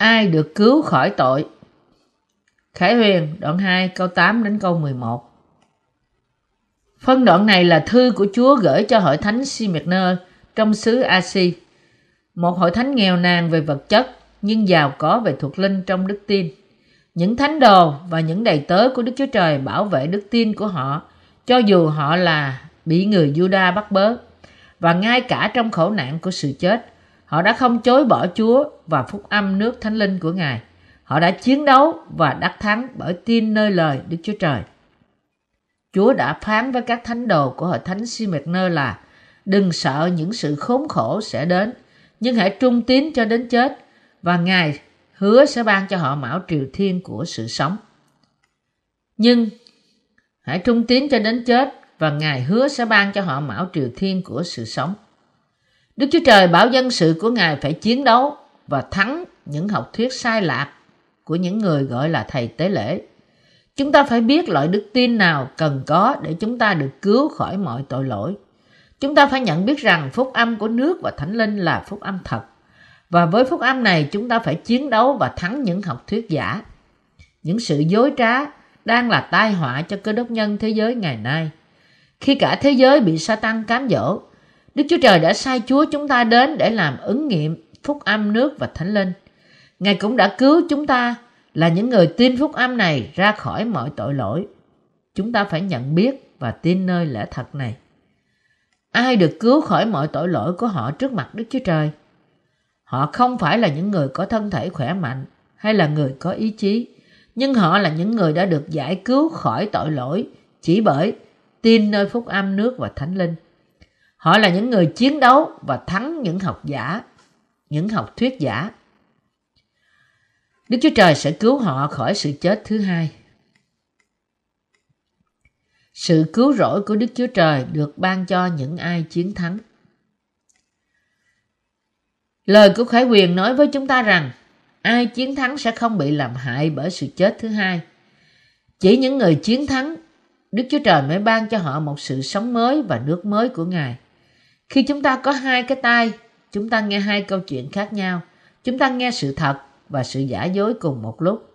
ai được cứu khỏi tội. Khải Huyền đoạn 2 câu 8 đến câu 11. Phân đoạn này là thư của Chúa gửi cho hội thánh Si-miệc-nơ trong xứ A-si, một hội thánh nghèo nàn về vật chất nhưng giàu có về thuộc linh trong đức tin. Những thánh đồ và những đầy tớ của Đức Chúa Trời bảo vệ đức tin của họ cho dù họ là bị người Giu-đa bắt bớ, và ngay cả trong khổ nạn của sự chết, họ đã không chối bỏ Chúa và phúc âm nước Thánh Linh của Ngài. Họ đã chiến đấu và đắc thắng bởi tin nơi lời Đức Chúa Trời. Chúa đã phán với các thánh đồ của hội thánh Si-miệc-nơ là đừng sợ những sự khốn khổ sẽ đến, nhưng hãy trung tín cho đến chết, và Ngài hứa sẽ ban cho họ mão triều thiên của sự sống. Đức Chúa Trời bảo dân sự của Ngài phải chiến đấu và thắng những học thuyết sai lạc của những người gọi là thầy tế lễ. Chúng ta phải biết loại đức tin nào cần có để chúng ta được cứu khỏi mọi tội lỗi. Chúng ta phải nhận biết rằng phúc âm của nước và Thánh Linh là phúc âm thật. Và với phúc âm này chúng ta phải chiến đấu và thắng những học thuyết giả. Những sự dối trá đang là tai họa cho cơ đốc nhân thế giới ngày nay. Khi cả thế giới bị Sa-tan cám dỗ, Đức Chúa Trời đã sai Chúa chúng ta đến để làm ứng nghiệm phúc âm nước và Thánh Linh. Ngài cũng đã cứu chúng ta là những người tin phúc âm này ra khỏi mọi tội lỗi. Chúng ta phải nhận biết và tin nơi lẽ thật này. Ai được cứu khỏi mọi tội lỗi của họ trước mặt Đức Chúa Trời? Họ không phải là những người có thân thể khỏe mạnh hay là người có ý chí, nhưng họ là những người đã được giải cứu khỏi tội lỗi chỉ bởi tin nơi phúc âm nước và Thánh Linh. Họ là những người chiến đấu và thắng những học thuyết giả. Đức Chúa Trời sẽ cứu họ khỏi sự chết thứ hai. Sự cứu rỗi của Đức Chúa Trời được ban cho những ai chiến thắng. Lời của Khải Huyền nói với chúng ta rằng ai chiến thắng sẽ không bị làm hại bởi sự chết thứ hai. Chỉ những người chiến thắng, Đức Chúa Trời mới ban cho họ một sự sống mới và nước mới của Ngài. Khi chúng ta có hai cái tai, chúng ta nghe hai câu chuyện khác nhau. Chúng ta nghe sự thật và sự giả dối cùng một lúc.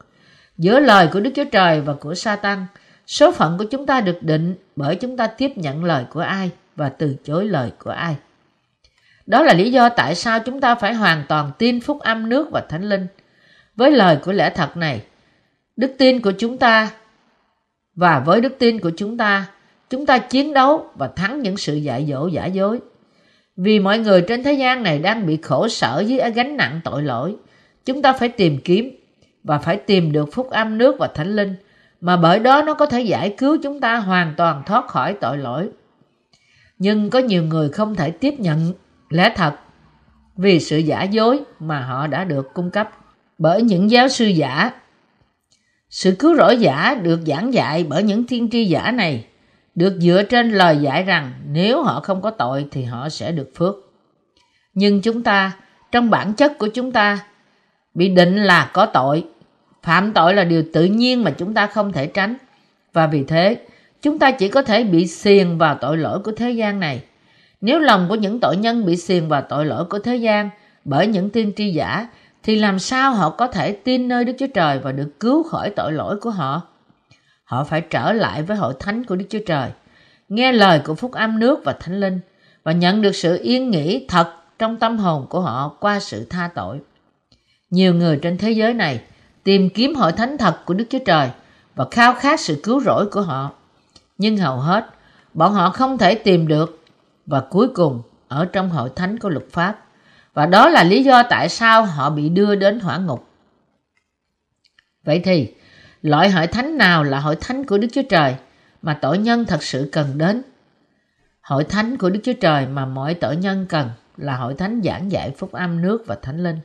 Giữa lời của Đức Chúa Trời và của Sa-tan, số phận của chúng ta được định bởi chúng ta tiếp nhận lời của ai và từ chối lời của ai. Đó là lý do tại sao chúng ta phải hoàn toàn tin phúc âm nước và Thánh Linh. Với lời của lẽ thật này, đức tin của chúng ta chiến đấu và thắng những sự dạy dỗ giả dối. Vì mọi người trên thế gian này đang bị khổ sở dưới gánh nặng tội lỗi, chúng ta phải tìm kiếm và phải tìm được phúc âm nước và Thánh Linh, mà bởi đó nó có thể giải cứu chúng ta hoàn toàn thoát khỏi tội lỗi. Nhưng có nhiều người không thể tiếp nhận lẽ thật vì sự giả dối mà họ đã được cung cấp bởi những giáo sư giả. Sự cứu rỗi giả được giảng dạy bởi những tiên tri giả này được dựa trên lời dạy rằng nếu họ không có tội thì họ sẽ được phước. Nhưng chúng ta, trong bản chất của chúng ta, bị định là có tội. Phạm tội là điều tự nhiên mà chúng ta không thể tránh, và vì thế chúng ta chỉ có thể bị xiềng vào tội lỗi của thế gian này. Nếu lòng của những tội nhân bị xiềng vào tội lỗi của thế gian bởi những tiên tri giả, thì làm sao họ có thể tin nơi Đức Chúa Trời và được cứu khỏi tội lỗi của họ? Họ phải trở lại với hội thánh của Đức Chúa Trời, nghe lời của phúc âm nước và Thánh Linh, và nhận được sự yên nghỉ thật trong tâm hồn của họ qua sự tha tội. Nhiều người trên thế giới này tìm kiếm hội thánh thật của Đức Chúa Trời và khao khát sự cứu rỗi của họ. Nhưng hầu hết, bọn họ không thể tìm được và cuối cùng ở trong hội thánh của luật pháp. Và đó là lý do tại sao họ bị đưa đến hỏa ngục. Vậy thì, loại hội thánh nào là hội thánh của Đức Chúa Trời mà tội nhân thật sự cần đến? Hội thánh của Đức Chúa Trời mà mọi tội nhân cần là hội thánh giảng dạy phúc âm nước và Thánh Linh.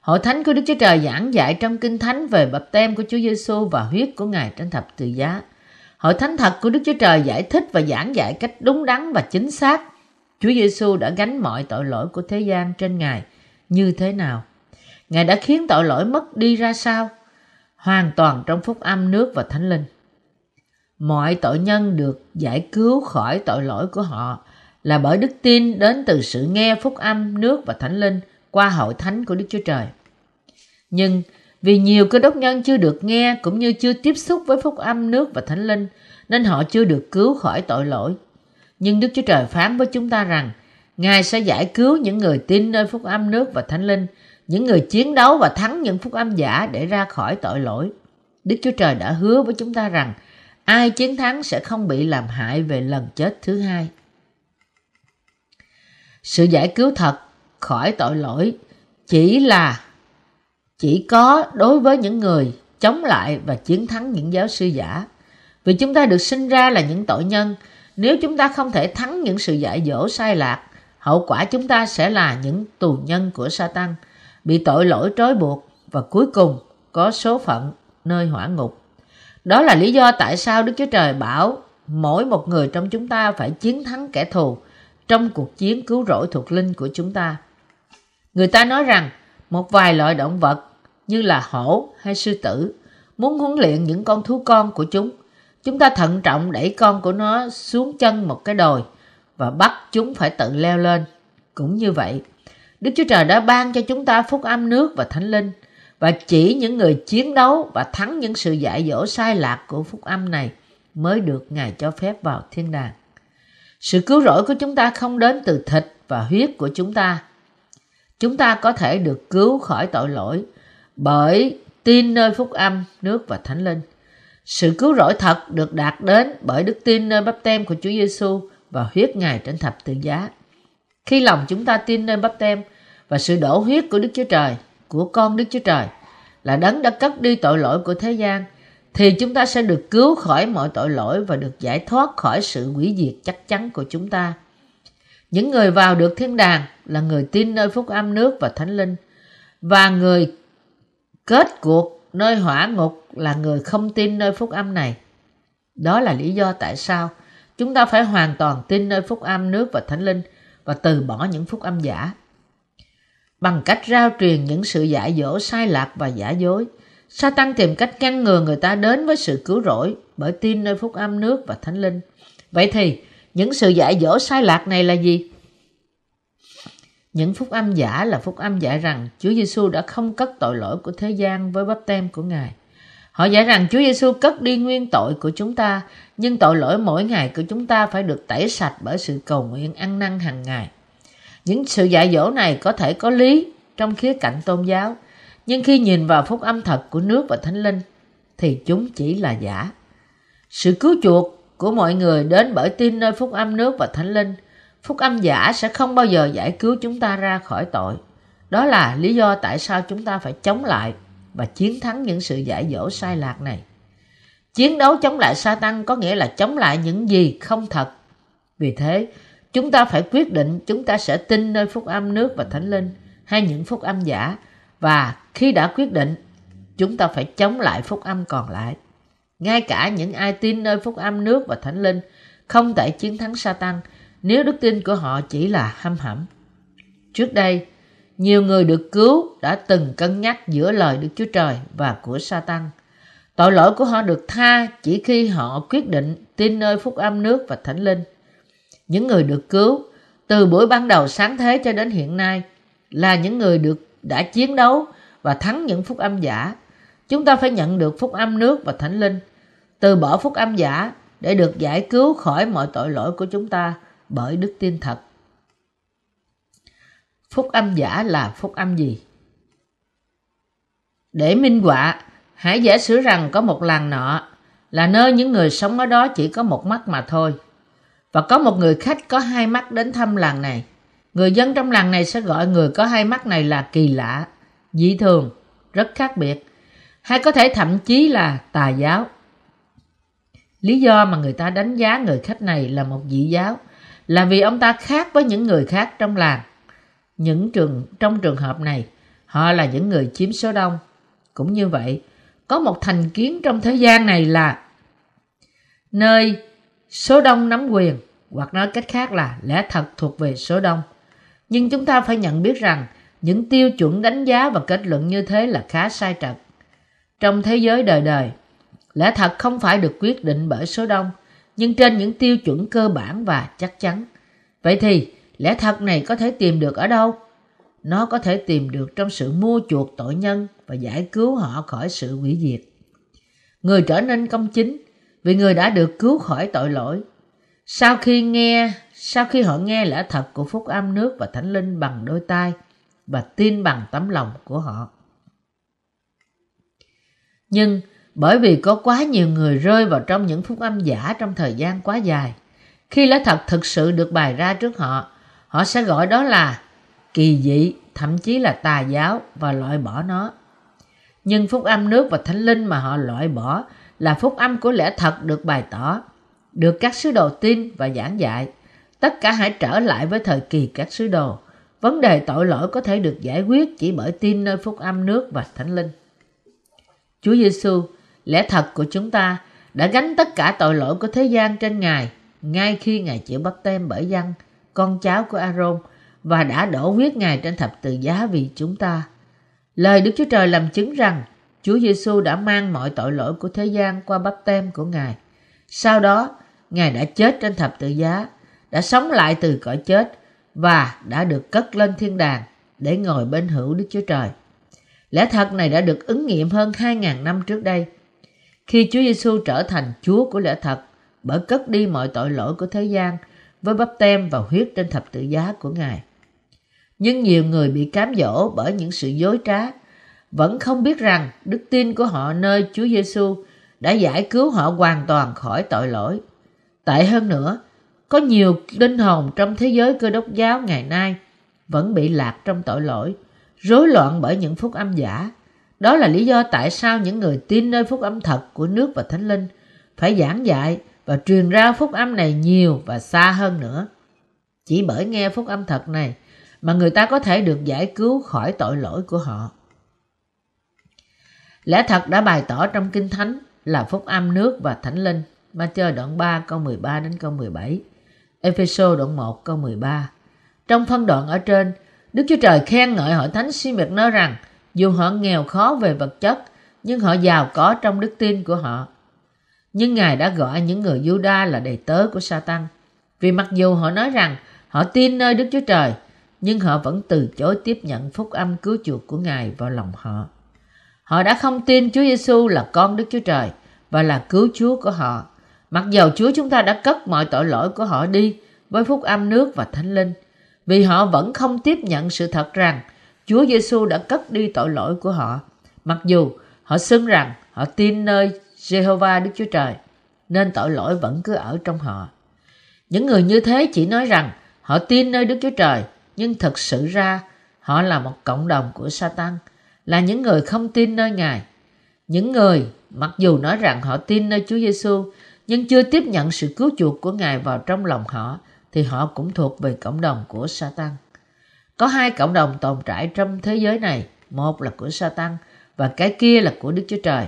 Hội thánh của Đức Chúa Trời giảng dạy trong Kinh Thánh về báp têm của Chúa Giê-xu và huyết của Ngài trên thập tự giá. Hội thánh thật của Đức Chúa Trời giải thích và giảng dạy cách đúng đắn và chính xác Chúa Giê-xu đã gánh mọi tội lỗi của thế gian trên Ngài như thế nào. Ngài đã khiến tội lỗi mất đi ra sao? Hoàn toàn trong phúc âm nước và Thánh Linh. Mọi tội nhân được giải cứu khỏi tội lỗi của họ là bởi đức tin đến từ sự nghe phúc âm nước và Thánh Linh qua hội thánh của Đức Chúa Trời. Nhưng vì nhiều Cơ Đốc nhân chưa được nghe cũng như chưa tiếp xúc với phúc âm nước và Thánh Linh, nên họ chưa được cứu khỏi tội lỗi. Nhưng Đức Chúa Trời phán với chúng ta rằng Ngài sẽ giải cứu những người tin nơi phúc âm nước và Thánh Linh, những người chiến đấu và thắng những phúc âm giả để ra khỏi tội lỗi. Đức Chúa Trời đã hứa với chúng ta rằng ai chiến thắng sẽ không bị làm hại về lần chết thứ hai. Sự giải cứu thật khỏi tội lỗi chỉ có đối với những người chống lại và chiến thắng những giáo sư giả. Vì chúng ta được sinh ra là những tội nhân, nếu chúng ta không thể thắng những sự dạy dỗ sai lạc, hậu quả chúng ta sẽ là những tù nhân của Sa-tan, bị tội lỗi trói buộc và cuối cùng có số phận nơi hỏa ngục. Đó là lý do tại sao Đức Chúa Trời bảo mỗi một người trong chúng ta phải chiến thắng kẻ thù trong cuộc chiến cứu rỗi thuộc linh của chúng ta. Người ta nói rằng một vài loại động vật như là hổ hay sư tử muốn huấn luyện những con thú con của chúng. Chúng ta thận trọng đẩy con của nó xuống chân một cái đồi và bắt chúng phải tự leo lên. Cũng như vậy, Đức Chúa Trời đã ban cho chúng ta phúc âm nước và Thánh Linh, và chỉ những người chiến đấu và thắng những sự dạy dỗ sai lạc của phúc âm này mới được Ngài cho phép vào thiên đàng. Sự cứu rỗi của chúng ta không đến từ thịt và huyết của chúng ta. Chúng ta có thể được cứu khỏi tội lỗi bởi tin nơi phúc âm nước và Thánh Linh. Sự cứu rỗi thật được đạt đến bởi đức tin nơi báp-têm của Chúa Giê-xu và huyết Ngài trên thập tự giá. Khi lòng chúng ta tin nơi báp-têm và sự đổ huyết của Đức Chúa Trời, của con Đức Chúa Trời, là Đấng đã cất đi tội lỗi của thế gian, thì chúng ta sẽ được cứu khỏi mọi tội lỗi và được giải thoát khỏi sự hủy diệt chắc chắn của chúng ta. Những người vào được thiên đàng là người tin nơi phúc âm nước và Thánh Linh, và người kết cuộc nơi hỏa ngục là người không tin nơi phúc âm này. Đó là lý do tại sao chúng ta phải hoàn toàn tin nơi phúc âm nước và Thánh Linh và từ bỏ những phúc âm giả. Bằng cách rao truyền những sự dạy dỗ sai lạc và giả dối, Sa-tan tìm cách ngăn ngừa người ta đến với sự cứu rỗi bởi tin nơi phúc âm nước và Thánh Linh. Vậy thì những sự dạy dỗ sai lạc này là gì? Những phúc âm giả là phúc âm dạy rằng Chúa Giê-xu đã không cất tội lỗi của thế gian với báp-têm của Ngài. Họ dạy rằng Chúa Giê-xu cất đi nguyên tội của chúng ta, nhưng tội lỗi mỗi ngày của chúng ta phải được tẩy sạch bởi sự cầu nguyện ăn năn hàng ngày. Những sự dạy dỗ này có thể có lý trong khía cạnh tôn giáo, nhưng khi nhìn vào phúc âm thật của nước và Thánh Linh thì chúng chỉ là giả. Sự cứu chuộc của mọi người đến bởi tin nơi phúc âm nước và Thánh Linh. Phúc âm giả sẽ không bao giờ giải cứu chúng ta ra khỏi tội. Đó là lý do tại sao chúng ta phải chống lại và chiến thắng những sự dạy dỗ sai lạc này. Chiến đấu chống lại Sa-tan có nghĩa là chống lại những gì không thật. Vì thế, chúng ta phải quyết định chúng ta sẽ tin nơi phúc âm nước và Thánh Linh hay những phúc âm giả, và khi đã quyết định, chúng ta phải chống lại phúc âm còn lại. Ngay cả những ai tin nơi phúc âm nước và Thánh Linh không thể chiến thắng Sa-tan nếu đức tin của họ chỉ là hăm hẩm. Trước đây, nhiều người được cứu đã từng cân nhắc giữa lời Đức Chúa Trời và của Sa-tan. Tội lỗi của họ được tha chỉ khi họ quyết định tin nơi phúc âm nước và Thánh Linh. Những người được cứu từ buổi ban đầu sáng thế cho đến hiện nay là những người đã chiến đấu và thắng những phúc âm giả. Chúng ta phải nhận được phúc âm nước và Thánh Linh, từ bỏ phúc âm giả để được giải cứu khỏi mọi tội lỗi của chúng ta bởi đức tin thật. Phúc âm giả là phúc âm gì? Để minh họa, hãy giả sử rằng có một làng nọ là nơi những người sống ở đó chỉ có một mắt mà thôi, và có một người khách có hai mắt đến thăm làng này. Người dân trong làng này sẽ gọi người có hai mắt này là kỳ lạ, dị thường, rất khác biệt, hay có thể thậm chí là tà giáo. Lý do mà người ta đánh giá người khách này là một dị giáo là vì ông ta khác với những người khác trong làng. Trong trường hợp này, họ là những người chiếm số đông. Cũng như vậy, có một thành kiến trong thế gian này là nơi số đông nắm quyền, hoặc nói cách khác là lẽ thật thuộc về số đông. Nhưng chúng ta phải nhận biết rằng những tiêu chuẩn đánh giá và kết luận như thế là khá sai trật. Trong thế giới đời đời, lẽ thật không phải được quyết định bởi số đông, nhưng trên những tiêu chuẩn cơ bản và chắc chắn. Vậy thì, lẽ thật này có thể tìm được ở đâu? Nó có thể tìm được trong sự mua chuộc tội nhân và giải cứu họ khỏi sự hủy diệt. Người trở nên công chính vì người đã được cứu khỏi tội lỗi. Sau khi họ nghe lẽ thật của phúc âm nước và thánh linh bằng đôi tai và tin bằng tấm lòng của họ. Nhưng bởi vì có quá nhiều người rơi vào trong những phúc âm giả trong thời gian quá dài, khi lẽ thật thực sự được bày ra trước họ, họ sẽ gọi đó là kỳ dị, thậm chí là tà giáo và loại bỏ nó. Nhưng phúc âm nước và thánh linh mà họ loại bỏ là phúc âm của lẽ thật được bày tỏ, được các sứ đồ tin và giảng dạy. Tất cả hãy trở lại với thời kỳ các sứ đồ. Vấn đề tội lỗi có thể được giải quyết chỉ bởi tin nơi phúc âm nước và thánh linh. Chúa Giê-xu, lẽ thật của chúng ta, đã gánh tất cả tội lỗi của thế gian trên Ngài ngay khi Ngài chịu bắt tem bởi Giăng, con cháu của A-rôn, và đã đổ huyết Ngài trên thập tự giá vì chúng ta. Lời Đức Chúa Trời làm chứng rằng Chúa Giê-xu đã mang mọi tội lỗi của thế gian qua báp tem của Ngài. Sau đó, Ngài đã chết trên thập tự giá, đã sống lại từ cõi chết và đã được cất lên thiên đàng để ngồi bên hữu Đức Chúa Trời. Lẽ thật này đã được ứng nghiệm hơn 2.000 năm trước đây, khi Chúa Giê-xu trở thành Chúa của lẽ thật bởi cất đi mọi tội lỗi của thế gian với báp tem và huyết trên thập tự giá của Ngài. Nhưng nhiều người bị cám dỗ bởi những sự dối trá, vẫn không biết rằng đức tin của họ nơi Chúa Giê-xu đã giải cứu họ hoàn toàn khỏi tội lỗi. Tệ hơn nữa, có nhiều linh hồn trong thế giới Cơ Đốc giáo ngày nay vẫn bị lạc trong tội lỗi, rối loạn bởi những phúc âm giả. Đó là lý do tại sao những người tin nơi phúc âm thật của nước và thánh linh phải giảng dạy và truyền ra phúc âm này nhiều và xa hơn nữa. Chỉ bởi nghe phúc âm thật này mà người ta có thể được giải cứu khỏi tội lỗi của họ. Lẽ thật đã bày tỏ trong Kinh Thánh là phúc âm nước và thánh linh. Ma-thi-ơ đoạn 3 câu 13 đến câu 17, Êphê-sô đoạn 1 câu 13. Trong phân đoạn ở trên, Đức Chúa Trời khen ngợi hội thánh Si-miệc-nơ rằng dù họ nghèo khó về vật chất, nhưng họ giàu có trong đức tin của họ. Nhưng Ngài đã gọi những người Giu-đa là đầy tớ của Sa-tan, vì mặc dù họ nói rằng họ tin nơi Đức Chúa Trời, nhưng họ vẫn từ chối tiếp nhận phúc âm cứu chuộc của Ngài vào lòng họ. Họ đã không tin Chúa Giê-xu là con Đức Chúa Trời và là cứu Chúa của họ, mặc dầu Chúa chúng ta đã cất mọi tội lỗi của họ đi với phúc âm nước và thánh linh, vì họ vẫn không tiếp nhận sự thật rằng Chúa Giê-xu đã cất đi tội lỗi của họ, mặc dù họ xưng rằng họ tin nơi Jehova Đức Chúa Trời, nên tội lỗi vẫn cứ ở trong họ. Những người như thế chỉ nói rằng họ tin nơi Đức Chúa Trời, nhưng thật sự ra họ là một cộng đồng của Sa-tan, là những người không tin nơi Ngài. Những người mặc dù nói rằng họ tin nơi Chúa Giê-xu nhưng chưa tiếp nhận sự cứu chuộc của Ngài vào trong lòng họ thì họ cũng thuộc về cộng đồng của Sa-tan. Có hai cộng đồng tồn tại trong thế giới này, một là của Sa-tan và cái kia là của Đức Chúa Trời.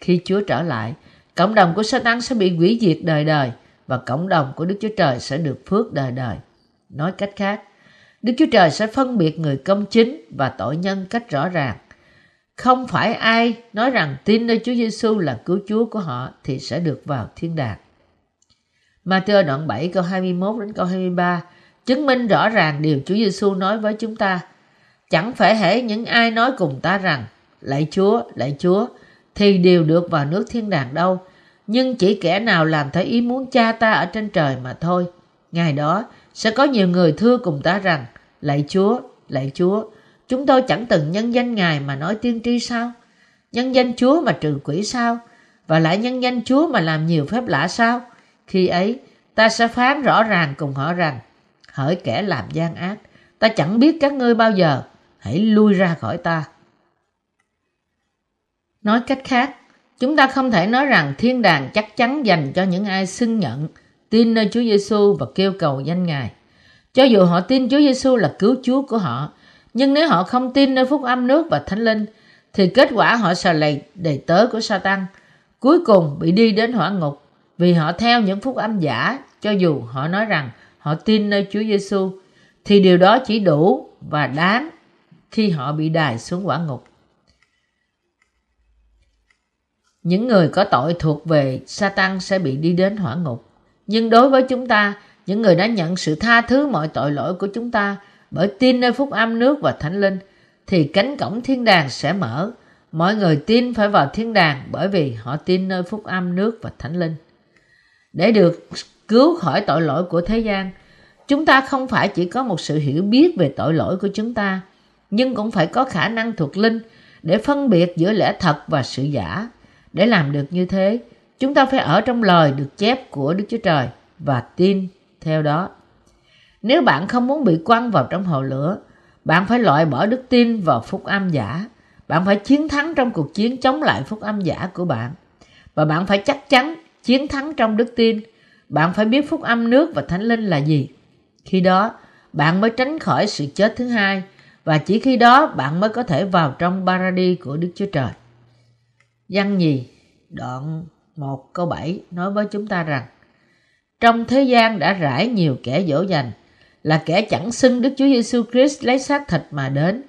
Khi Chúa trở lại, cộng đồng của Sa-tan sẽ bị hủy diệt đời đời và cộng đồng của Đức Chúa Trời sẽ được phước đời đời. Nói cách khác, Đức Chúa Trời sẽ phân biệt người công chính và tội nhân cách rõ ràng. Không phải ai nói rằng tin nơi Chúa Giê-xu là cứu Chúa của họ thì sẽ được vào thiên đàng. Ma-thi-ơ đoạn 7 câu 21 đến câu 23 chứng minh rõ ràng điều Chúa Giê-xu nói với chúng ta. Chẳng phải hễ những ai nói cùng ta rằng lạy Chúa thì đều được vào nước thiên đàng đâu, nhưng chỉ kẻ nào làm theo ý muốn Cha ta ở trên trời mà thôi. Ngày đó sẽ có nhiều người thưa cùng ta rằng lạy Chúa, chúng tôi chẳng từng nhân danh Ngài mà nói tiên tri sao? Nhân danh Chúa mà trừ quỷ sao? Và lại nhân danh Chúa mà làm nhiều phép lạ sao? Khi ấy, ta sẽ phán rõ ràng cùng họ rằng, hỡi kẻ làm gian ác, ta chẳng biết các ngươi bao giờ, hãy lui ra khỏi ta. Nói cách khác, chúng ta không thể nói rằng thiên đàng chắc chắn dành cho những ai xưng nhận, tin nơi Chúa Giê-xu và kêu cầu danh Ngài. Cho dù họ tin Chúa Giê-xu là cứu Chúa của họ, nhưng nếu họ không tin nơi phúc âm nước và thánh linh, thì kết quả họ sẽ là đầy tớ của Sa-tan, cuối cùng bị đi đến hỏa ngục vì họ theo những phúc âm giả. Cho dù họ nói rằng họ tin nơi Chúa Giê-xu, thì điều đó chỉ đủ và đáng khi họ bị đày xuống hỏa ngục. Những người có tội thuộc về Sa-tan sẽ bị đi đến hỏa ngục. Nhưng đối với chúng ta, những người đã nhận sự tha thứ mọi tội lỗi của chúng ta bởi tin nơi phúc âm nước và thánh linh, thì cánh cổng thiên đàng sẽ mở. Mọi người tin phải vào thiên đàng bởi vì họ tin nơi phúc âm nước và thánh linh. Để được cứu khỏi tội lỗi của thế gian, chúng ta không phải chỉ có một sự hiểu biết về tội lỗi của chúng ta, nhưng cũng phải có khả năng thuộc linh để phân biệt giữa lẽ thật và sự giả. Để làm được như thế, chúng ta phải ở trong lời được chép của Đức Chúa Trời và tin theo đó. Nếu bạn không muốn bị quăng vào trong hồ lửa, bạn phải loại bỏ đức tin vào phúc âm giả. Bạn phải chiến thắng trong cuộc chiến chống lại phúc âm giả của bạn. Và bạn phải chắc chắn chiến thắng trong đức tin. Bạn phải biết phúc âm nước và thánh linh là gì. Khi đó, bạn mới tránh khỏi sự chết thứ hai. Và chỉ khi đó, bạn mới có thể vào trong paradis của Đức Chúa Trời. Giăng nhì, đoạn 1 câu 7 nói với chúng ta rằng: trong thế gian đã rải nhiều kẻ dỗ dành, là kẻ chẳng xưng Đức Chúa Giê-xu Christ lấy xác thịt mà đến.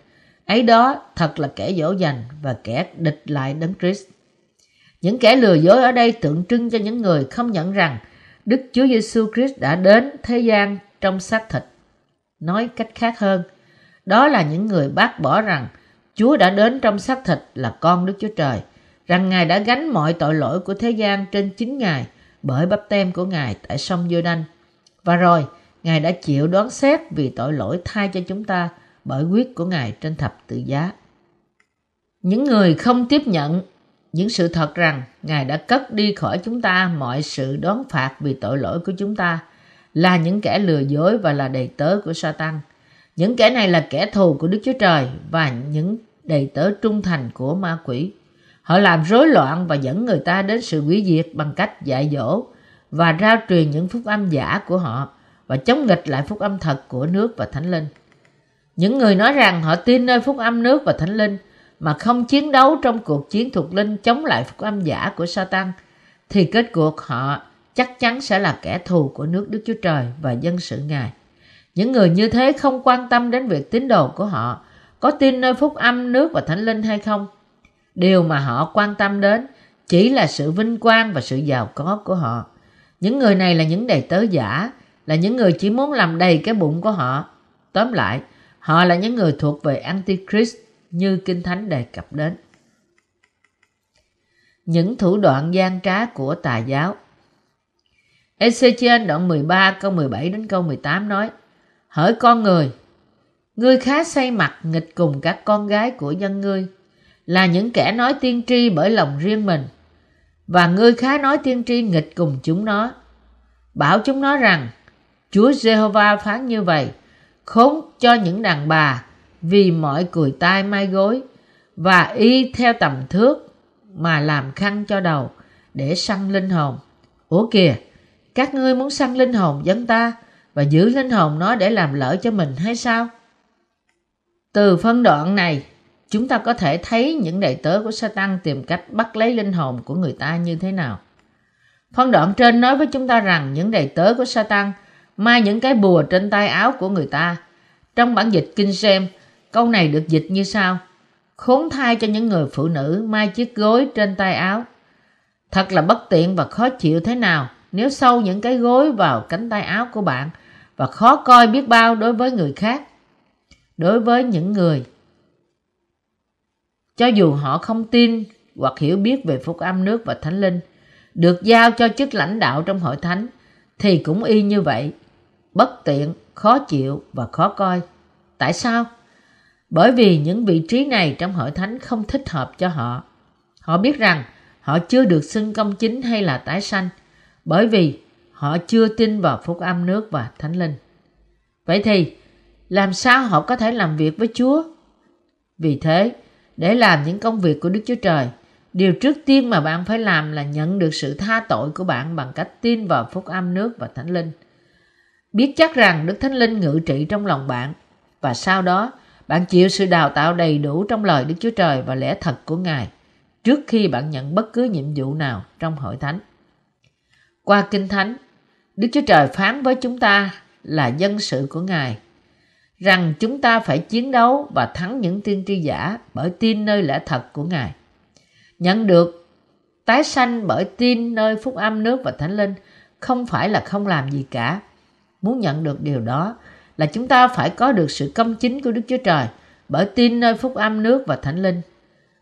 Ấy đó thật là kẻ dỗ dành và kẻ địch lại Đấng Christ. Những kẻ lừa dối ở đây tượng trưng cho những người không nhận rằng Đức Chúa Giê-xu Christ đã đến thế gian trong xác thịt. Nói cách khác hơn, đó là những người bác bỏ rằng Chúa đã đến trong xác thịt là Con Đức Chúa Trời, rằng Ngài đã gánh mọi tội lỗi của thế gian trên chính Ngài bởi báp têm của Ngài tại sông Giô-đanh. Và rồi, Ngài đã chịu đoán xét vì tội lỗi thay cho chúng ta bởi huyết của Ngài trên thập tự giá. Những người không tiếp nhận những sự thật rằng Ngài đã cất đi khỏi chúng ta mọi sự đoán phạt vì tội lỗi của chúng ta là những kẻ lừa dối và là đầy tớ của Sa-tan. Những kẻ này là kẻ thù của Đức Chúa Trời và những đầy tớ trung thành của ma quỷ. Họ làm rối loạn và dẫn người ta đến sự hủy diệt bằng cách dạy dỗ và rao truyền những phúc âm giả của họ và chống nghịch lại phúc âm thật của nước và thánh linh. Những người nói rằng họ tin nơi phúc âm nước và thánh linh mà không chiến đấu trong cuộc chiến thuộc linh chống lại phúc âm giả của Sa-tan, thì kết cuộc họ chắc chắn sẽ là kẻ thù của nước Đức Chúa Trời và dân sự Ngài. Những người như thế không quan tâm đến việc tín đồ của họ có tin nơi phúc âm nước và thánh linh hay không. Điều mà họ quan tâm đến chỉ là sự vinh quang và sự giàu có của họ. Những người này là những đầy tớ giả, là những người chỉ muốn làm đầy cái bụng của họ. Tóm lại, họ là những người thuộc về Antichrist như Kinh Thánh đề cập đến. Những thủ đoạn gian trá của tà giáo. Ê-xê-chi-ên đoạn 13 câu 17 đến câu 18 nói: hỡi con người, ngươi khá say mặt nghịch cùng các con gái của dân ngươi, là những kẻ nói tiên tri bởi lòng riêng mình, và ngươi khá nói tiên tri nghịch cùng chúng nó. Bảo chúng nó rằng Chúa Jehova phán như vậy: khốn cho những đàn bà vì mọi cùi tai mai gối và y theo tầm thước mà làm khăn cho đầu để săn linh hồn. Ủa kìa, các ngươi muốn săn linh hồn dân ta và giữ linh hồn nó để làm lợi cho mình hay sao? Từ phân đoạn này, chúng ta có thể thấy những đầy tớ của Sa-tan tìm cách bắt lấy linh hồn của người ta như thế nào. Phân đoạn trên nói với chúng ta rằng những đầy tớ của Sa-tan mai những cái bùa trên tay áo của người ta. Trong bản dịch Kinh Xem, câu này được dịch như sau: khốn thay cho những người phụ nữ mai chiếc gối trên tay áo. Thật là bất tiện và khó chịu thế nào nếu sâu những cái gối vào cánh tay áo của bạn, và khó coi biết bao đối với người khác. Đối với những người, cho dù họ không tin hoặc hiểu biết về phúc âm nước và thánh linh, được giao cho chức lãnh đạo trong hội thánh, thì cũng y như vậy, bất tiện, khó chịu và khó coi. Tại sao? Bởi vì những vị trí này trong hội thánh không thích hợp cho họ. Họ biết rằng họ chưa được xưng công chính hay là tái sanh, bởi vì họ chưa tin vào phúc âm nước và thánh linh. Vậy thì, làm sao họ có thể làm việc với Chúa? Vì thế, để làm những công việc của Đức Chúa Trời, điều trước tiên mà bạn phải làm là nhận được sự tha tội của bạn bằng cách tin vào phúc âm nước và thánh linh. Biết chắc rằng Đức Thánh Linh ngự trị trong lòng bạn, và sau đó bạn chịu sự đào tạo đầy đủ trong lời Đức Chúa Trời và lẽ thật của Ngài trước khi bạn nhận bất cứ nhiệm vụ nào trong hội thánh. Qua Kinh Thánh, Đức Chúa Trời phán với chúng ta là dân sự của Ngài rằng chúng ta phải chiến đấu và thắng những tiên tri giả bởi tin nơi lẽ thật của Ngài. Nhận được tái sanh bởi tin nơi phúc âm nước và thánh linh không phải là không làm gì cả. Muốn nhận được điều đó, là chúng ta phải có được sự công chính của Đức Chúa Trời bởi tin nơi phúc âm nước và Thánh Linh.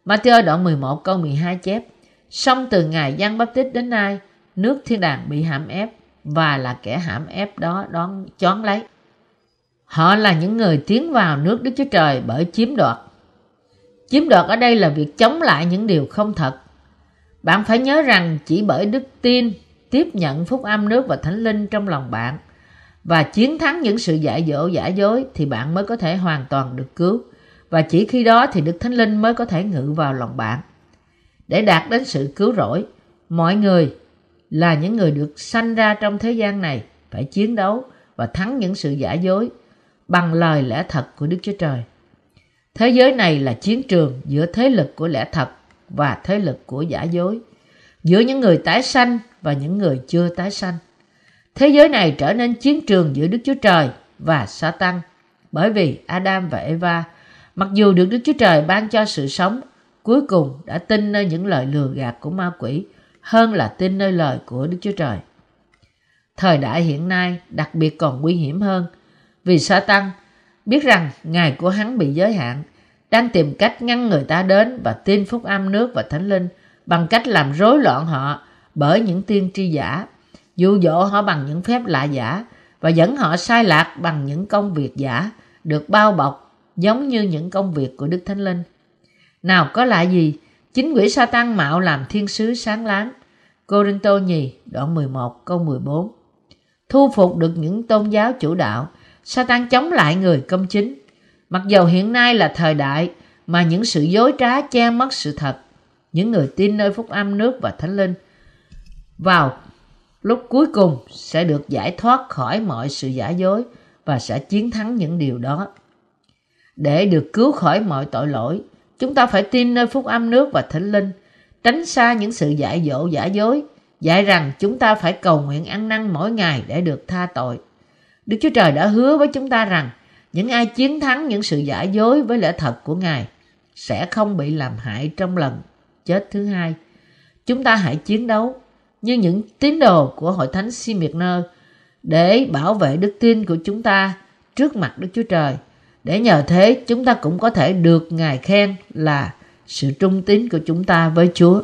Ma-thi-ơ đoạn 11 câu 12 chép: Song từ ngày Giăng Báp-tít đến nay, nước thiên đàng bị hãm ép và là kẻ hãm ép đó đón choán lấy. Họ là những người tiến vào nước Đức Chúa Trời bởi chiếm đoạt. Chiếm đoạt ở đây là việc chống lại những điều không thật. Bạn phải nhớ rằng chỉ bởi đức tin tiếp nhận phúc âm nước và Thánh Linh trong lòng bạn và chiến thắng những sự dạy dỗ giả dối thì bạn mới có thể hoàn toàn được cứu, và chỉ khi đó thì Đức Thánh Linh mới có thể ngự vào lòng bạn. Để đạt đến sự cứu rỗi, mọi người là những người được sanh ra trong thế gian này phải chiến đấu và thắng những sự giả dối bằng lời lẽ thật của Đức Chúa Trời. Thế giới này là chiến trường giữa thế lực của lẽ thật và thế lực của giả dối, giữa những người tái sanh và những người chưa tái sanh. Thế giới này trở nên chiến trường giữa Đức Chúa Trời và Sa-tan, bởi vì Adam và Eva, mặc dù được Đức Chúa Trời ban cho sự sống, cuối cùng đã tin nơi những lời lừa gạt của ma quỷ hơn là tin nơi lời của Đức Chúa Trời. Thời đại hiện nay đặc biệt còn nguy hiểm hơn vì Sa-tan biết rằng ngày của hắn bị giới hạn, đang tìm cách ngăn người ta đến và tin phúc âm nước và Thánh Linh bằng cách làm rối loạn họ bởi những tiên tri giả, dụ dỗ họ bằng những phép lạ giả và dẫn họ sai lạc bằng những công việc giả được bao bọc giống như những công việc của Đức Thánh Linh. Nào có lạ gì, chính quỷ Sa-tan mạo làm thiên sứ sáng láng. Cô Tô Nhì đoạn 11 câu 14. Thu phục được những tôn giáo chủ đạo, Sa-tan chống lại người công chính. Mặc dầu hiện nay là thời đại mà những sự dối trá che mất sự thật, những người tin nơi phúc âm nước và Thánh Linh vào lúc cuối cùng sẽ được giải thoát khỏi mọi sự giả dối và sẽ chiến thắng những điều đó. Để được cứu khỏi mọi tội lỗi, chúng ta phải tin nơi phúc âm nước và Thánh Linh, tránh xa những sự dạy dỗ giả dối, dạy rằng chúng ta phải cầu nguyện ăn năn mỗi ngày để được tha tội. Đức Chúa Trời đã hứa với chúng ta rằng những ai chiến thắng những sự giả dối với lẽ thật của Ngài sẽ không bị làm hại trong lần chết thứ hai. Chúng ta hãy chiến đấu như những tín đồ của hội thánh Si-miệc-nơ để bảo vệ đức tin của chúng ta trước mặt Đức Chúa Trời, để nhờ thế chúng ta cũng có thể được Ngài khen là sự trung tín của chúng ta với Chúa.